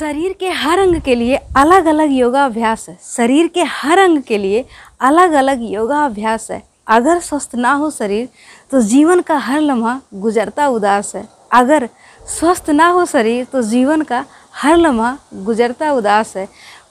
शरीर के हर अंग के लिए अलग अलग योगाभ्यास है। शरीर के हर अंग के लिए अलग अलग योगाभ्यास है। अगर स्वस्थ ना हो शरीर तो जीवन का हर लम्हा गुजरता उदास है। अगर स्वस्थ ना हो शरीर तो जीवन का हर लम्हा गुजरता उदास है।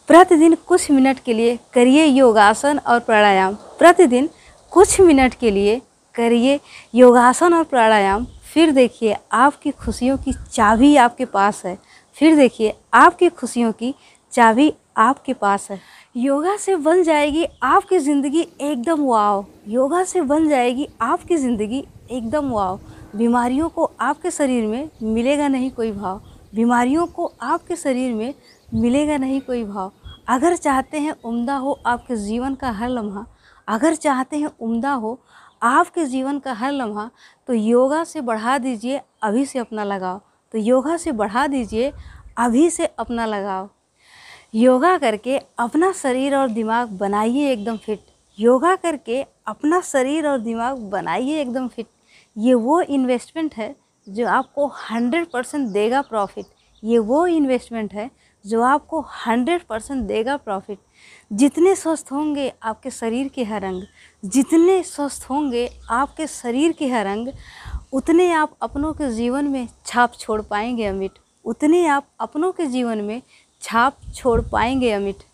प्रतिदिन कुछ मिनट के लिए करिए योगासन और प्राणायाम। प्रतिदिन कुछ मिनट के लिए करिए योगासन और प्राणायाम। फिर देखिए आपकी खुशियों की चाबी आपके पास है। फिर देखिए आपकी खुशियों की चाबी आपके पास है। योगा से बन जाएगी आपकी ज़िंदगी एकदम वाव। योगा से बन जाएगी आपकी ज़िंदगी एकदम वाव। बीमारियों को आपके शरीर में मिलेगा नहीं कोई भाव। बीमारियों को आपके शरीर में मिलेगा नहीं कोई भाव। अगर चाहते हैं उम्दा हो आपके जीवन का हर लम्हा, अगर चाहते हैं उम्दा हो आपके जीवन का हर लम्हा, तो योगा से बढ़ा दीजिए अभी से अपना लगाव। तो योगा से बढ़ा दीजिए अभी से अपना लगाव। योगा करके अपना शरीर और दिमाग बनाइए एकदम फिट। योगा करके अपना शरीर और दिमाग बनाइए एकदम फिट। ये वो इन्वेस्टमेंट है जो आपको 100% देगा प्रॉफिट। ये वो इन्वेस्टमेंट है जो आपको 100% देगा प्रॉफिट। जितने स्वस्थ होंगे आपके शरीर के हर अंग, जितने स्वस्थ होंगे आपके शरीर के हर अंग, उतने आप अपनों के जीवन में छाप छोड़ पाएंगे अमिट। उतने आप अपनों के जीवन में छाप छोड़ पाएंगे अमिट।